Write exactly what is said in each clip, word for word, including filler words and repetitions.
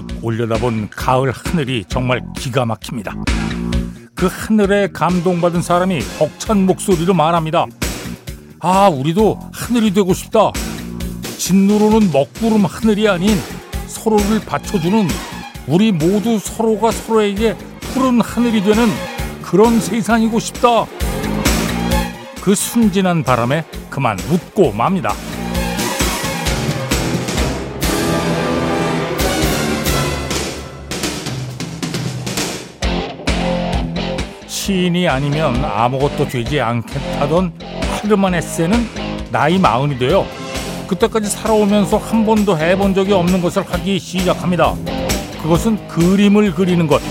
문득 올려다본 가을 하늘이 정말 기가 막힙니다. 그 하늘에 감동받은 사람이 벅찬 목소리로 말합니다. 아, 우리도 하늘이 되고 싶다. 진노로는 먹구름 하늘이 아닌 서로를 받쳐주는, 우리 모두 서로가 서로에게 푸른 하늘이 되는 그런 세상이고 싶다. 그 순진한 바람에 그만 웃고 맙니다. 시인이 아니면 아무것도 되지 않겠다던 하르만 에세는 나이 마흔이 되어 그때까지 살아오면서 한 번도 해본 적이 없는 것을 하기 시작합니다. 그것은 그림을 그리는 것.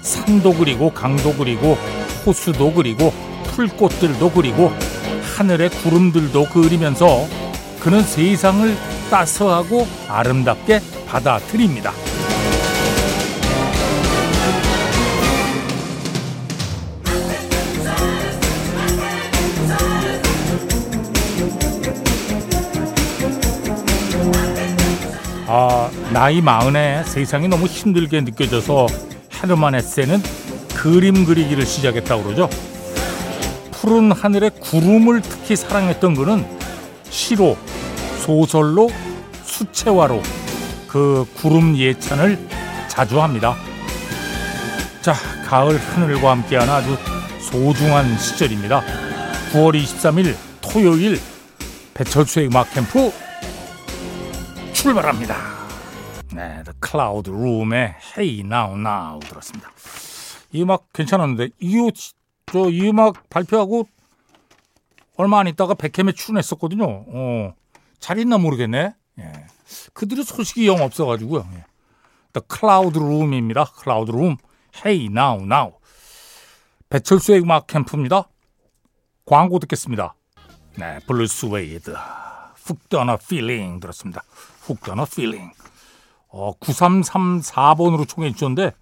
산도 그리고 강도 그리고 호수도 그리고 풀꽃들도 그리고 하늘의 구름들도 그리면서 그는 세상을 따스하고 아름답게 받아들입니다. 아, 나이 마흔에 세상이 너무 힘들게 느껴져서 하르만 에세는 그림 그리기를 시작했다고 그러죠. 푸른 하늘의 구름을 특히 사랑했던 그는 시로, 소설로, 수채화로 그 구름 예찬을 자주 합니다. 자, 가을 하늘과 함께하는 아주 소중한 시절입니다. 구월 이십삼일 토요일 배철수의 음악 캠프 출발합니다. 네, The Cloud Room의 Hey Now Now 들었습니다. 이 음악 괜찮았는데 이, 저, 이 음악 발표하고 얼마 안 있다가 백햄에 출연했었거든요. 어, 잘 있나 모르겠네. 예. 그들의 소식이 영 없어가지고요. 예. The Cloud Room입니다. Cloud Room Hey Now Now. 배철수의 음악 캠프입니다. 광고 듣겠습니다. 네, 블루스 웨이드 Hooked on a Feeling 들었습니다. Hooked on a Feeling. 어, 구삼삼사번으로 총해 주셨는데,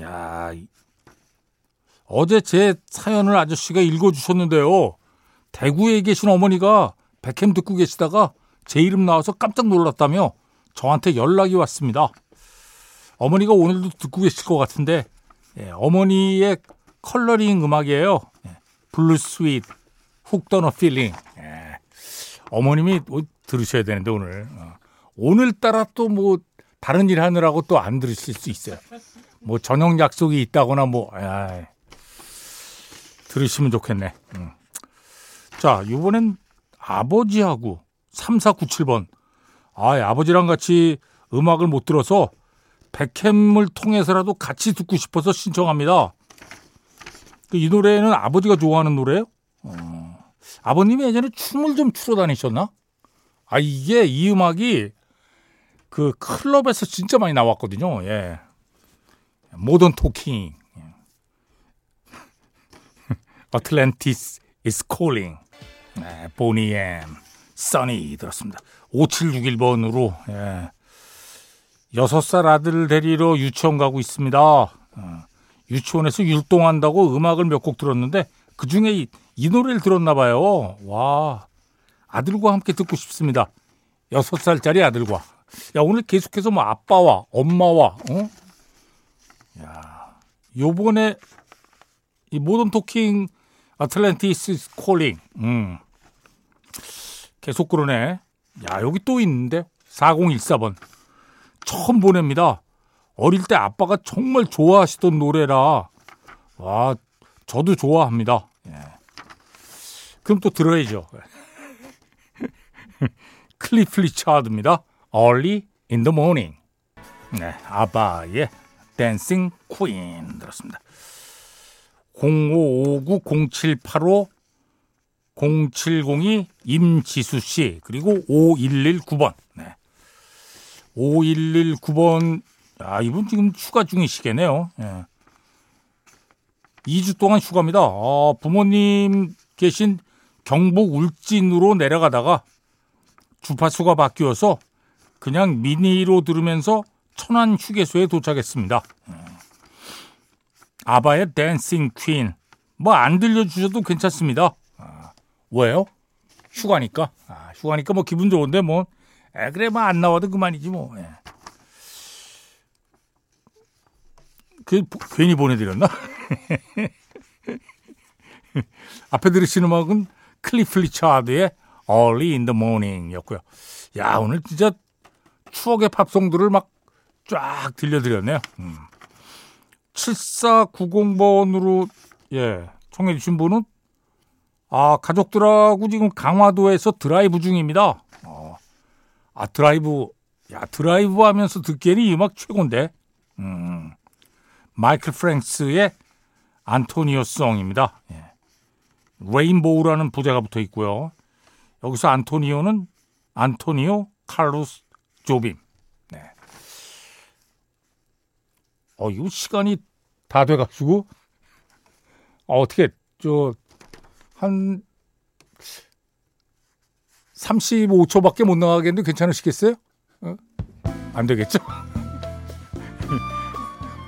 야, 어제 제 사연을 아저씨가 읽어주셨는데요. 대구에 계신 어머니가 백햄 듣고 계시다가 제 이름 나와서 깜짝 놀랐다며 저한테 연락이 왔습니다. 어머니가 오늘도 듣고 계실 것 같은데, 예, 어머니의 컬러링 음악이에요. 예, 블루 스윗, Hooked on a Feeling. 예. 어머님이 들으셔야 되는데 오늘 어. 오늘따라 또 뭐 다른 일 하느라고 또 안 들으실 수 있어요. 뭐 저녁 약속이 있다거나 뭐 아이, 들으시면 좋겠네. 음. 자, 이번엔 아버지하고 삼사구칠번. 아, 아버지랑 같이 음악을 못 들어서 백햄을 통해서라도 같이 듣고 싶어서 신청합니다. 이 노래는 아버지가 좋아하는 노래예요? 어. 아버님이 예전에 춤을 좀 추러 다니셨나? 아, 이게 이 음악이 그 클럽에서 진짜 많이 나왔거든요. 예. 모던 토킹. 어틀랜티스 is calling. 네, 보니 앤 써니 들었습니다. 오칠육일번으로 예. 여섯 살 아들을 데리러 유치원 가고 있습니다. 유치원에서 율동한다고 음악을 몇 곡 들었는데 그 중에 이, 이 노래를 들었나 봐요. 와, 아들과 함께 듣고 싶습니다. 여섯 살짜리 아들과. 야, 오늘 계속해서 뭐 아빠와 엄마와, 어? 야, 요번에 이 모던 토킹 아틀랜티스 콜링. 음. 계속 그러네. 야, 여기 또 있는데. 사공일사번. 처음 보냅니다. 어릴 때 아빠가 정말 좋아하시던 노래라. 와, 저도 좋아합니다. 예. 그럼 또 들어야죠. 클리프 리차드입니다. Early in the morning. 네, 아바의 댄싱 퀸 들었습니다. 공오오구 공칠팔오 공칠공이 임지수 씨 그리고 오일일구번. 네. 오일일구번. 아, 이분 지금 휴가 중이시겠네요. 예. 이 주 동안 휴가입니다. 아, 부모님 계신 경북 울진으로 내려가다가 주파수가 바뀌어서 그냥 미니로 들으면서 천안 휴게소에 도착했습니다. 아바의 댄싱 퀸. 뭐 안 들려주셔도 괜찮습니다. 아, 왜요? 휴가니까. 아, 휴가니까 뭐 기분 좋은데 뭐. 에, 그래 뭐 안 나와도 그만이지 뭐. 예. 그 괜히 보내드렸나? 앞에 들으신 음악은 클리프 리차드의 Early in the Morning였고요. 야, 오늘 진짜 추억의 팝송들을 막 쫙 들려드렸네요. 음. 칠사구공 번으로 예 청해 주신 분은 아 가족들하고 지금 강화도에서 드라이브 중입니다. 어, 아 드라이브 야 드라이브 하면서 듣기에는 이 음악 최고인데. 음. 마이클 프랭스의 안토니오송입니다. 예. 레인보우라는 부제가 붙어 있고요. 여기서 안토니오는 안토니오 칼로스 조빔. 네. 어, 이거 시간이 다 돼가지고 어, 어떻게 저 한 삼십오 초밖에 못 나가겠는데 괜찮으시겠어요? 어? 안 되겠죠?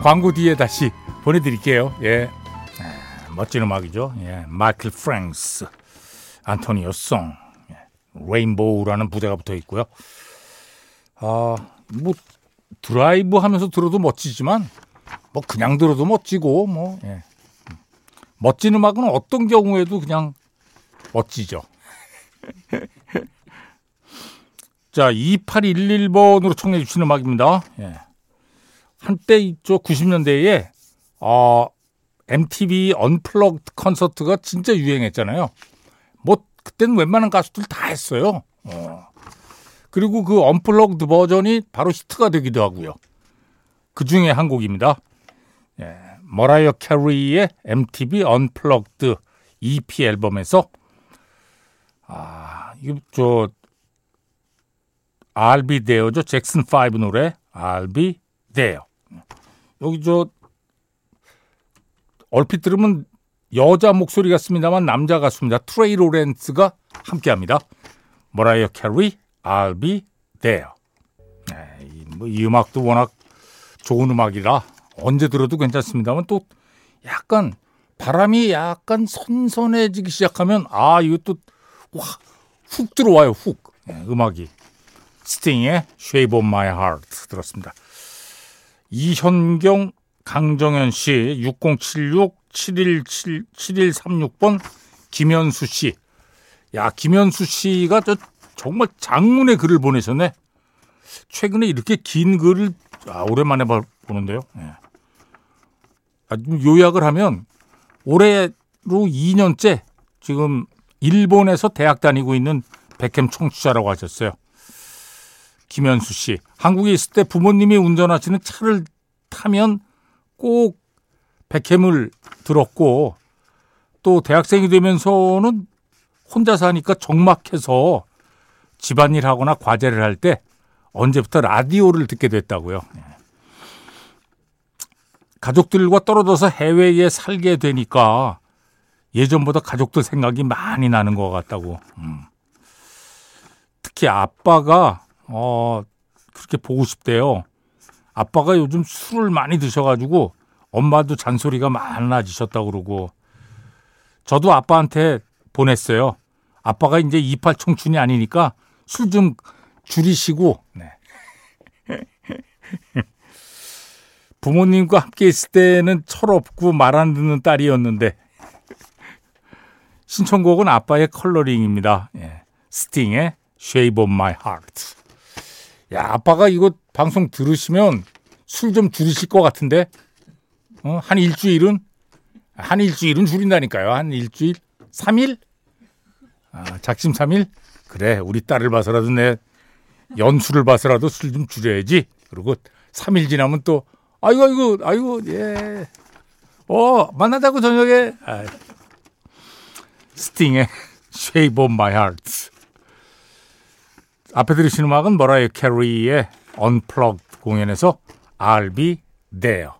광고 뒤에 다시 보내드릴게요. 예, 아, 멋진 음악이죠. 예, 마이클 프랭스, 안토니오 송, 예. 레인보우라는 부제가 붙어 있고요. 아, 뭐 드라이브 하면서 들어도 멋지지만, 뭐 그냥 들어도 멋지고, 뭐 예. 멋진 음악은 어떤 경우에도 그냥 멋지죠. 자, 이팔일일 번으로 청해 주신 음악입니다. 예. 한때 이쪽 구십 년대에 어, 엠티비 언플러그드 콘서트가 진짜 유행했잖아요. 뭐 그때는 웬만한 가수들 다 했어요. 어. 그리고 그 언플러그드 버전이 바로 히트가 되기도 하고요. 그 중에 한 곡입니다. 예, 머라이어 캐리의 엠티비 언플러그드 이피 앨범에서 아, 이거 저 I'll Be There죠. 잭슨 파이브 노래 I'll Be There. 여기 저 얼핏 들으면 여자 목소리 같습니다만 남자 가수입니다. 트레이 로렌스가 함께합니다. 머라이어 캐리, I'll Be There. 에이, 뭐 이 음악도 워낙 좋은 음악이라 언제 들어도 괜찮습니다만 또 약간 바람이 약간 선선해지기 시작하면 아 이거 또 훅 들어와요. 훅 네, 음악이 스팅의 Shape of My Heart 들었습니다. 이현경 강정현 씨, 육공칠육 칠일삼육 번 김현수 씨. 야, 김현수 씨가 저 정말 장문의 글을 보내셨네. 최근에 이렇게 긴 글을 아, 오랜만에 보는데요. 예. 아, 요약을 하면 올해로 이 년째 지금 일본에서 대학 다니고 있는 백캠 청취자라고 하셨어요. 김현수 씨, 한국에 있을 때 부모님이 운전하시는 차를 타면 꼭 백캠을 들었고 또 대학생이 되면서는 혼자 사니까 적막해서 집안일 하거나 과제를 할 때 언제부터 라디오를 듣게 됐다고요. 가족들과 떨어져서 해외에 살게 되니까 예전보다 가족들 생각이 많이 나는 것 같다고. 음. 특히 아빠가 어, 그렇게 보고 싶대요. 아빠가 요즘 술을 많이 드셔가지고 엄마도 잔소리가 많아지셨다고 그러고 저도 아빠한테 보냈어요. 아빠가 이제 이팔 청춘이 아니니까 술 좀 줄이시고 네. 부모님과 함께 있을 때는 철없고 말 안 듣는 딸이었는데 신청곡은 아빠의 컬러링입니다. 예. 스팅의 Shape of My Heart. 야, 아빠가 이거 방송 들으시면 술 좀 줄이실 것 같은데 어? 한 일주일은? 한 일주일은 줄인다니까요. 한 일주일? 삼 일? 아, 작심 삼 일? 그래, 우리 딸을 봐서라도 내 연수를 봐서라도 술 좀 줄여야지. 그리고 삼 일 지나면 또 아이고 아이고 아이고 예. 어, 만나자고 저녁에. 아. 스팅의 Shape of My Heart. 앞에 들으신 음악은 머라이어 캐리의 언플러그드 공연에서 I'll Be There.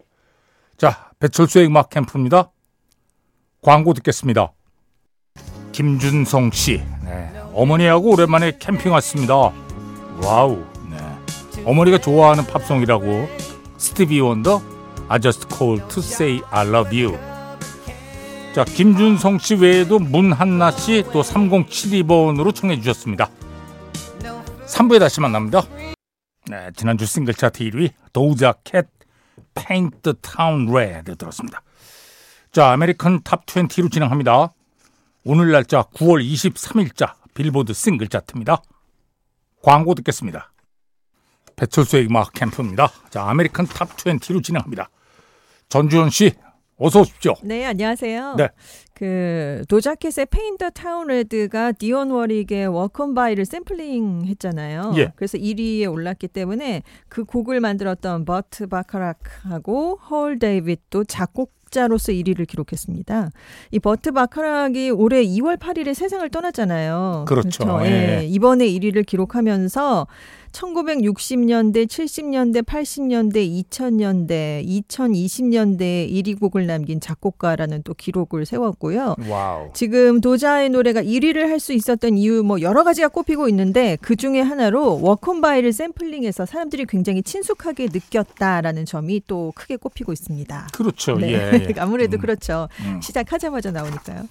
자, 배철수의 음악 캠프입니다. 광고 듣겠습니다. 김준성 씨, 네. 어머니하고 오랜만에 캠핑 왔습니다. 와우, 네. 어머니가 좋아하는 팝송이라고 스티비 원더, I Just Called to Say I Love You. 자, 김준성 씨 외에도 문한나 씨, 또 삼공칠이 번으로 청해 주셨습니다. 삼 부에 다시 만납니다. 네, 지난주 싱글 차트 일 위 도우자 캣 Paint the Town Red 들었습니다. 자, 아메리칸 탑 이십로 진행합니다. 오늘 날짜 구월 이십삼일자 빌보드 싱글 차트입니다. 광고 듣겠습니다. 배철수의 음악 캠프입니다. 자, 아메리칸 탑 이십로 진행합니다. 전주현 씨, 어서 오십시오. 네, 안녕하세요. 네. 그 도자켓의 Paint the Town Red가 디온 워릭의 Walk on By를 샘플링 했잖아요. 예. 그래서 일 위에 올랐기 때문에 그 곡을 만들었던 버트 바카락하고 헐 데이빗도 작곡 자로서 일 위를 기록했습니다. 이 버트 바카락이 올해 이월 팔일에 세상을 떠났잖아요. 그렇죠. 그렇죠? 예. 예. 이번에 일 위를 기록하면서 천구백육십년대, 칠십년대, 팔십년대, 이천년대, 이천이십년대에 일 위 곡을 남긴 작곡가라는 또 기록을 세웠고요. 와우. 지금 도자의 노래가 일 위를 할 수 있었던 이유 뭐 여러 가지가 꼽히고 있는데 그중에 하나로 워크온바이를 샘플링해서 사람들이 굉장히 친숙하게 느꼈다라는 점이 또 크게 꼽히고 있습니다. 그렇죠. 네. 예. 아무래도 음. 그렇죠. 음. 시작하자마자 나오니까요.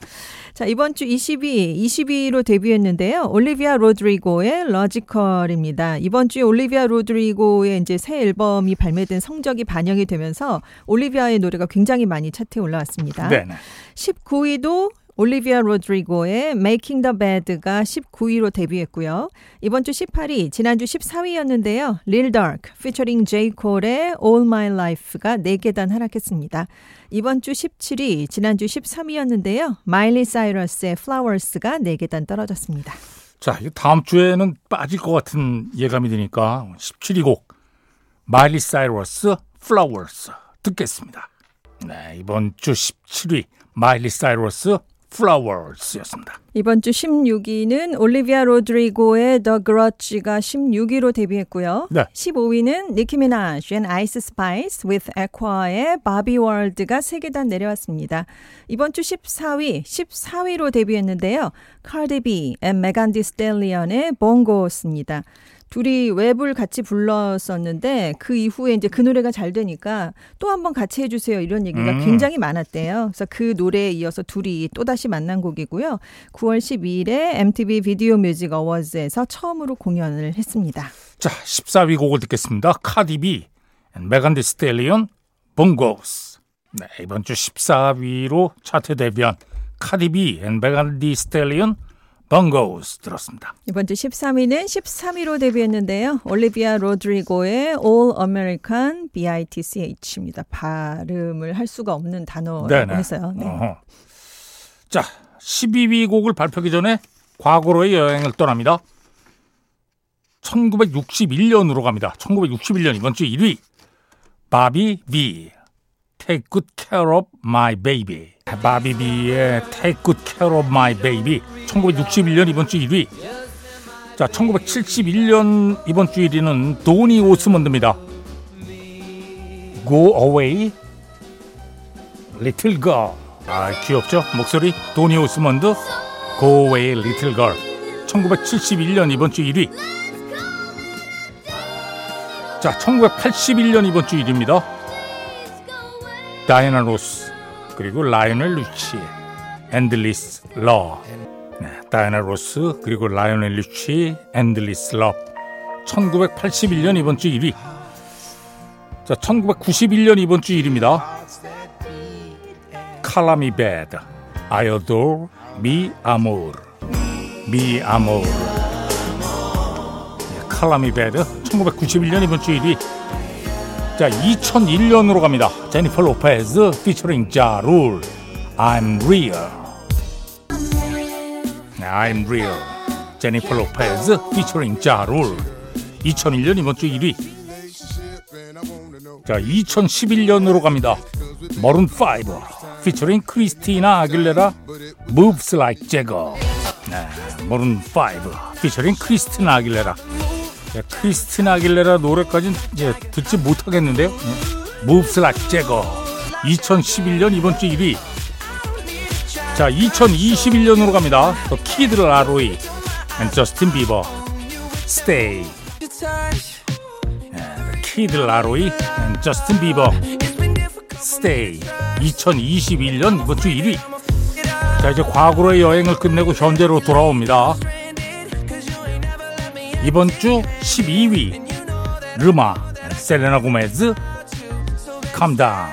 자, 이번 주 이십 위, 이십 위로 데뷔했는데요. 올리비아 로드리고의 러지컬입니다. 이번 주에 올리비아 로드리고의 이제 새 앨범이 발매된 성적이 반영이 되면서 올리비아의 노래가 굉장히 많이 차트에 올라왔습니다. 네네. 십구 위도 올리비아 로드리고의 Making the Bed가 십구 위로 데뷔했고요. 이번 주 십팔 위, 지난주 십사 위였는데요. Lil Durk featuring J. Cole의 All My Life가 네 계단 하락했습니다. 이번 주 십칠 위, 지난주 십삼 위였는데요. Miley Cyrus의 Flowers가 네 계단 떨어졌습니다. 자, 다음 주에는 빠질 것 같은 예감이 드니까 십칠 위 곡 Miley Cyrus, Flowers 듣겠습니다. 네, 이번 주 십칠 위 Miley Cyrus, Flowers였습니다. 이번 주 십육 위는 올리비아 로드리고의 The Grudge가 십육 위로 데뷔했고요. 네. 십오 위는 니키 미나즈 and Ice Spice with Aqua의 Barbie World가 세 계단 내려왔습니다. 이번 주 십사 위, 십사 위로 데뷔했는데요. Cardi B and Megan Thee Stallion의 Bongo였습니다. 둘이 웹을 같이 불렀었는데 그 이후에 이제 그 노래가 잘 되니까 또 한번 같이 해주세요 이런 얘기가 음. 굉장히 많았대요. 그래서 그 노래에 이어서 둘이 또다시 만난 곡이고요. 구월 십이일에 엠티비 비디오 뮤직 어워즈에서 처음으로 공연을 했습니다. 자, 십사 위 곡을 듣겠습니다. 카디 B, 메간 디 스텔리온, 봉고스. 네, 이번 주 십사 위로 차트 데뷔한 카디 B, 메간 디 스텔리온, 번거우스 들었습니다. 이번 주 십삼 위는 십삼 위로 데뷔했는데요. 올리비아 로드리고의 All American 비트입니다. 발음을 할 수가 없는 단어라고 해서요. 네. 자, 십이 위 곡을 발표하기 전에 과거로의 여행을 떠납니다. 천구백육십일년으로 갑니다. 천구백육십일년 이번 주 일 위 바비 B, Take Good Care of My Baby. 바비비의 Take Good Care of My Baby, 천구백육십일년 이번 주 일 위. 자, 천구백칠십일년 이번 주 일 위는 도니 오스먼드입니다. Go Away Little Girl. 아, 귀엽죠? 목소리 도니 오스먼드, Go Away Little Girl, 천구백칠십일년 이번 주 일 위. 자, 천구백팔십일년 이번 주 일 위입니다. 다이애나 로스 그리고 라이오넬 리치, Endless Love. 네, 다이애나 로스 그리고 라이오넬 리치, Endless Love, 천구백팔십일년 이번 주 일 위. 자, 천구백구십일년 이번 주 일 위입니다. Call Me Bad, I Adore Mi Amor, Mi Amor. 네, Call Me Bad, 천구백구십일년 이번 주 일 위. 자, 이천일년으로 갑니다. 제니퍼 로페즈 피처링 자 룰, I'm Real. 네, I'm Real, 제니퍼 로페즈 피처링 자 룰, 이천일년 이번 주 일 위. 자, 이천십일년으로 갑니다. 머룬 파이브 피처링 크리스티나 아길레라 Moves Like Jagger. 네, 머룬 파이브 피처링 크리스티나 아길레라. 네, 크리스티나 아길레라 노래까지는 이제 듣지 못하겠는데요. Moves Like Jagger, 이천십일년 이번 주 일 위. 자, 이천이십일년으로 갑니다. 키드 라로이 and Justin Bieber, Stay. 키드 라로이 and Justin Bieber, Stay, 이천이십일년 이번 주 일 위. 자, 이제 과거로의 여행을 끝내고 현재로 돌아옵니다. 이번 주 십이 위 르마, 셀레나 고메즈, Calm Down.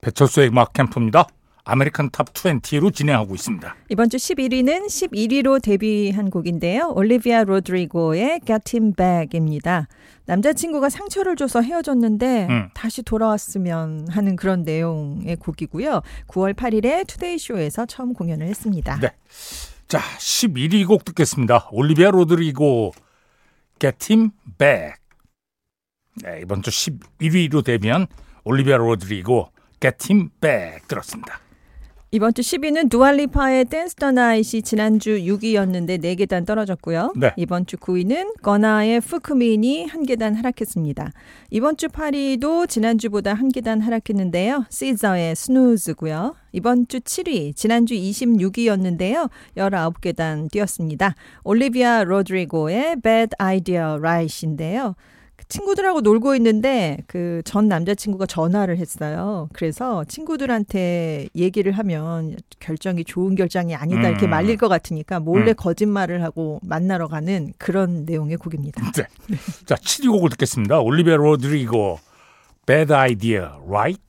배철수의 음악 캠프입니다. 아메리칸 탑 이십로 진행하고 있습니다. 이번 주 십일 위는 십일 위로 데뷔한 곡인데요. 올리비아 로드리고의 Get Him Back입니다. 남자친구가 상처를 줘서 헤어졌는데 음. 다시 돌아왔으면 하는 그런 내용의 곡이고요. 구월 팔일에 투데이 쇼에서 처음 공연을 했습니다. 네, 자 십일 위 곡 듣겠습니다. 올리비아 로드리고 Get Him Back. 네, 이번 주 십일 위로 데뷔한 올리비아 로드리고 Get Him Back 들었습니다. 이번 주 십 위는 두알리파의 댄스 더 나잇이 지난주 육 위였는데 네 계단 떨어졌고요. 네. 이번 주 구 위는 거나의 푸크민이 한 계단 하락했습니다. 이번 주 팔 위도 지난주보다 한 계단 하락했는데요. 시저의 스누즈고요. 이번 주 칠 위, 지난주 이십육 위였는데요. 열아홉 계단 뛰었습니다. 올리비아 로드리고의 Bad Idea Right인데요. 친구들하고 놀고 있는데 그 전 남자친구가 전화를 했어요. 그래서 친구들한테 얘기를 하면 결정이 좋은 결정이 아니다 이렇게 말릴 것 같으니까 몰래 음. 거짓말을 하고 만나러 가는 그런 내용의 곡입니다. 네. 자, 칠 위 곡을 듣겠습니다. 올리비아 로드리고 Bad Idea, Right?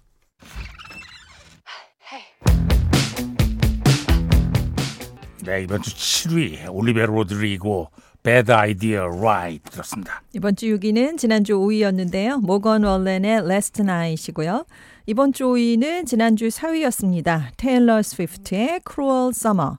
네, 이번 주 칠 위 올리비아 로드리고 Bad Idea, Right 들었습니다. 이번 주 육 위는 지난주 오 위였는데요. 모건 월렌의 Last Night이고요. 이번 주 오 위는 지난주 사 위였습니다. 테일러 스위프트의 Cruel Summer.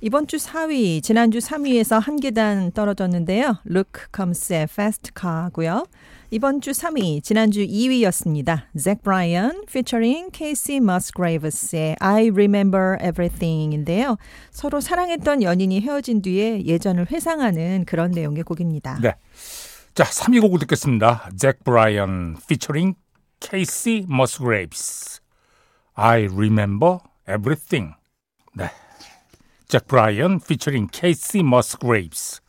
이번 주 사 위, 지난주 삼 위에서 한 계단 떨어졌는데요. Look Comes의 Fast Car고요. 이번 주 삼 위, 지난주 이 위였습니다. Zach Bryan featuring Kacey Musgraves의 I Remember Everything인데요. 서로 사랑했던 연인이 헤어진 뒤에 예전을 회상하는 그런 내용의 곡입니다. 네, 자 삼 위 곡을 듣겠습니다. Zach Bryan featuring Kacey Musgraves. I Remember Everything. 네. 잭 브라이언 피처링 케이시 머스그레이브스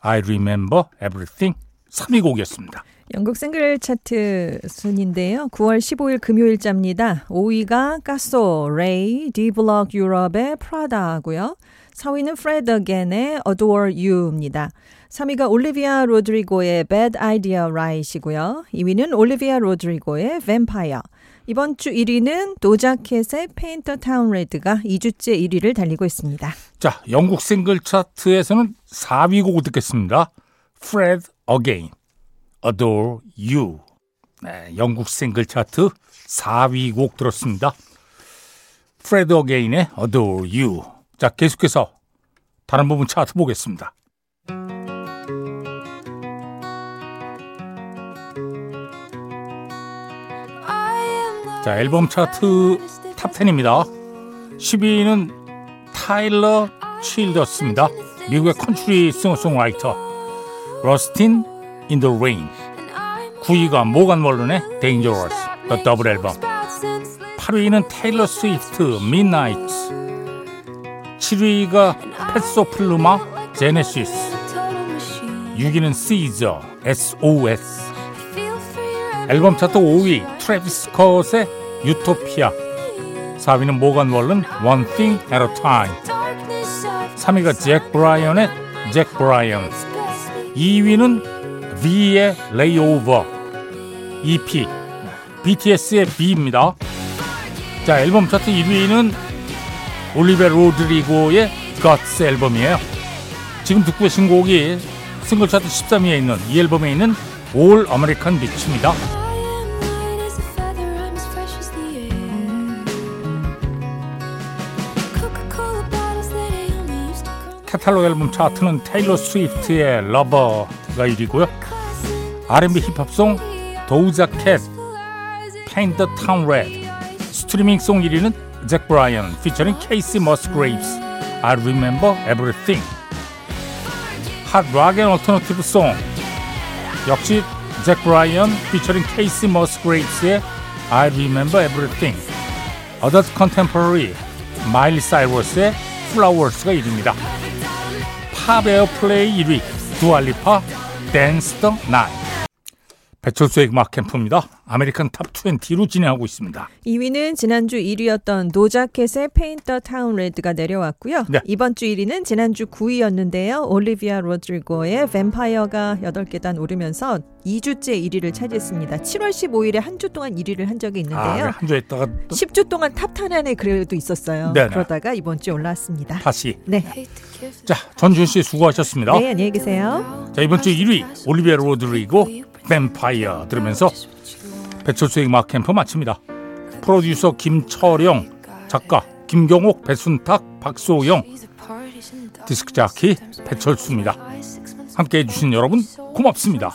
I Remember Everything 삼 위 곡이었습니다. 영국 싱글 차트 순인데요. 구월 십오일 금요일자입니다. 오 위가 가소, 레이, 디블록 유럽의 프라다고요. 사 위는 Fred again의 Adore You입니다. 삼 위가 올리비아 로드리고의 Bad Idea Right이고요. 이 위는 올리비아 로드리고의 Vampire. 이번 주 일 위는 도자켓의 페인터 타운 레드가 이 주째 일 위를 달리고 있습니다. 자, 영국 싱글 차트에서는 사 위 곡을 듣겠습니다. Fred again, Adore You. 네, 영국 싱글 차트 사 위 곡 들었습니다. Fred again의 Adore You. 자, 계속해서 다른 부분 차트 보겠습니다. 자, 앨범 차트 탑 텐입니다. 십 위는 타일러 칠더스입니다. 미국의 컨트리 싱어송라이터 Rustin' in the Rain. 구 위가 모건 월런의 Dangerous, The Double 앨범. 팔 위는 테일러 스위프트 Midnight. 칠 위가 패소 플루마 Genesis. 육 위는 Caesar 에스 오 에스. 앨범 차트 오 위 트래비스 스콧의 유토피아. 사 위는 모건 월런 One Thing at a Time. 삼 위가 잭 브라이언의 잭 브라이언. 이 위는 V의 레이오버 이 피 비티에스의 B입니다. 자, 앨범 차트 일 위는 올리베 로드리고의 Guts 앨범이에요. 지금 듣고 계신 곡이 싱글 차트 십삼 위에 있는 이 앨범에 있는 올 아메리칸 비치입니다. 카탈로그 앨범 차트는 테일러 스위프트의 러버가 일 위고요. 알앤비 힙합송 도우자 캣 Paint the Town Red. 스트리밍송 일 위는 잭 브라이언 피처링 케이시 머스그레이브스 I Remember Everything. 핫 락 앤 얼터너티브 송 역시 잭 브라이언 피처링 케이시 머스그레이브스의 I Remember Everything. 어덜트 컨템포러리 마일리 사이러스의 플라워스가 일 위입니다. 팝 에어플레이 일 위 두알리파 댄스 더 나잇. 배철수의 음악 캠프입니다. 아메리칸 탑 이십로 진행하고 있습니다. 이 위는 지난주 일 위였던 노자켓의 페인터 타운 레드가 내려왔고요. 네. 이번 주 일 위는 지난주 구 위였는데요. 올리비아 로드리고의 뱀파이어가 여덟 계단 오르면서 이 주째 일 위를 차지했습니다. 칠월 십오일에 한 주 동안 일 위를 한 적이 있는데요. 아, 한 주 했다가 또... 십 주 동안 탑 텐 안에 그래도 있었어요. 네네. 그러다가 이번 주에 올라왔습니다. 다시. 네. 자, 전주현 씨 수고하셨습니다. 네, 안녕히 계세요. 자, 이번 주 일 위 올리비아 로드리고 뱀파이어 들으면서 배철수의 음악 캠프 마칩니다. 프로듀서 김철영, 작가 김경옥, 배순탁, 박소영, 디스크자키 배철수입니다. 함께해 주신 여러분 고맙습니다.